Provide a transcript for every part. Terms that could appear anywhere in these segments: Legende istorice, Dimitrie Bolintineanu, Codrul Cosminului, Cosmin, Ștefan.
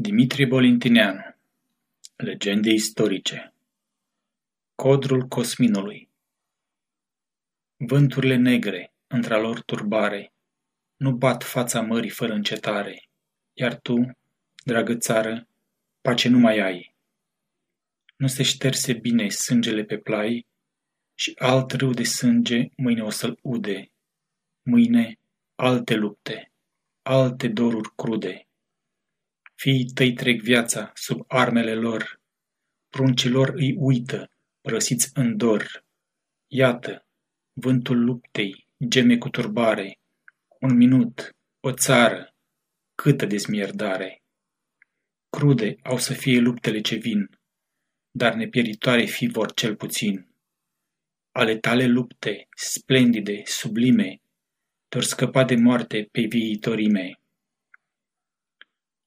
Dimitrie Bolintineanu, Legende istorice. Codrul Cosminului. Vânturile negre, într-a lor turbare, nu bat fața mării fără încetare, iar tu, dragă țară, pace nu mai ai. Nu se șterse bine sângele pe plai și alt râu de sânge mâine o să-l ude, mâine alte lupte, alte doruri crude. Fiii tăi trec viața sub armele lor, pruncilor îi uită, răsiți în dor. Iată, vântul luptei geme cu turbare, un minut, o țară, câtă dezmierdare! Crude au să fie luptele ce vin, dar nepieritoare fi vor cel puțin. Ale tale lupte, splendide, sublime, te-or scăpa de moarte pe viitorime.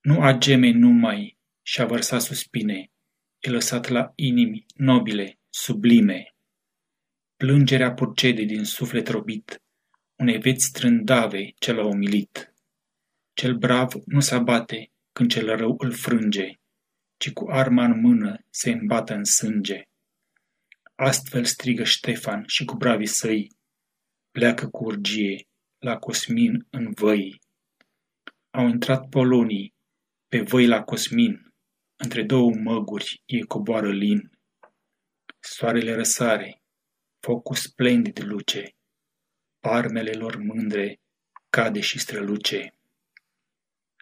Nu ageme numai și-a vărsat suspine, e lăsat la inimi nobile, sublime. Plângerea purcede din suflet robit, unei veți strândave ce l-a omilit. Cel brav nu s-abate când cel rău îl frânge, ci cu arma în mână se îmbată în sânge. Astfel strigă Ștefan și cu bravii săi, pleacă cu urgie la Cosmin în văi. Au intrat polonii pe văi la Cosmin, între două măguri ei coboară lin. Soarele răsare, focul splendid luce, armele lor mândre cade și străluce.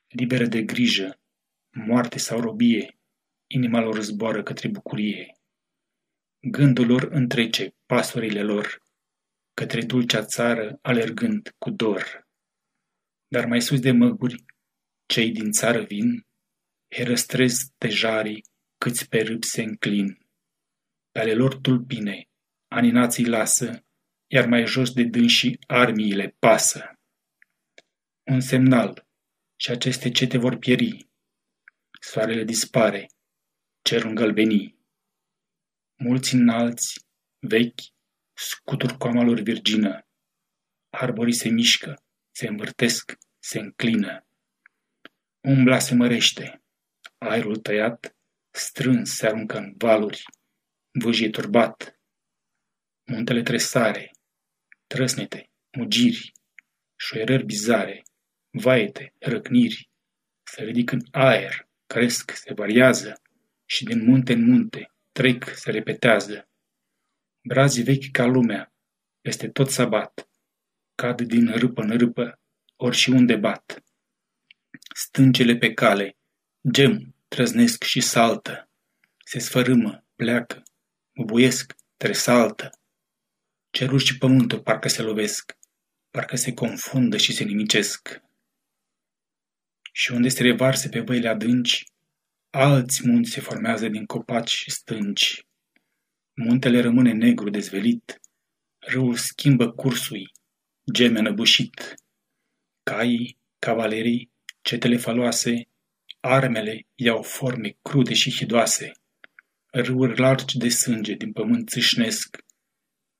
Liberă de grijă, moarte sau robie, inima lor zboară către bucurie. Gândul lor întrece pasurile lor, către dulcea țară alergând cu dor. Dar mai sus de măguri, cei din țară vin, herăstrez tejarii câți pe râb se înclin. Pe ale lor tulpine, aninații lasă, iar mai jos de dânsii armiile pasă. Un semnal, și aceste cete vor pieri. Soarele dispare, cerul îngălbeni. Mulți înalți, vechi, scuturi cu ama lor virgină. Arborii se mișcă, se învârtesc, se înclină. Umbla se mărește, aerul tăiat, strâns se aruncă în valuri, vâjie turbat. Muntele tresare, trăsnete, mugiri, șoierări bizare, vaete, răcniri, se ridică în aer, cresc, se variază și din munte în munte trec, se repetează. Brazii vechi ca lumea, peste tot sabat, cad din râpă în râpă, ori și unde bat. Stâncele pe cale, gem, trăznesc și saltă, se sfărâmă, pleacă, bubuiesc, tresaltă. Cerul și pământul parcă se lovesc, parcă se confundă și se nimicesc. Și unde se revarse pe văile adânci, alți munți se formează din copaci și stânci. Muntele rămâne negru dezvelit, râul schimbă cursul, geme înăbușit. Caii, cavalerii, cetele faloase, armele iau forme crude și hidoase. Râuri largi de sânge din pământ țâșnesc,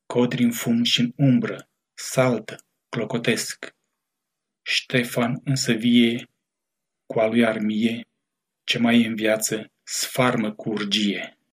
codri în fum și în umbră, saltă, clocotesc. Ștefan însă vie, cu a lui armie, ce mai e în viață, sfarmă cu urgie.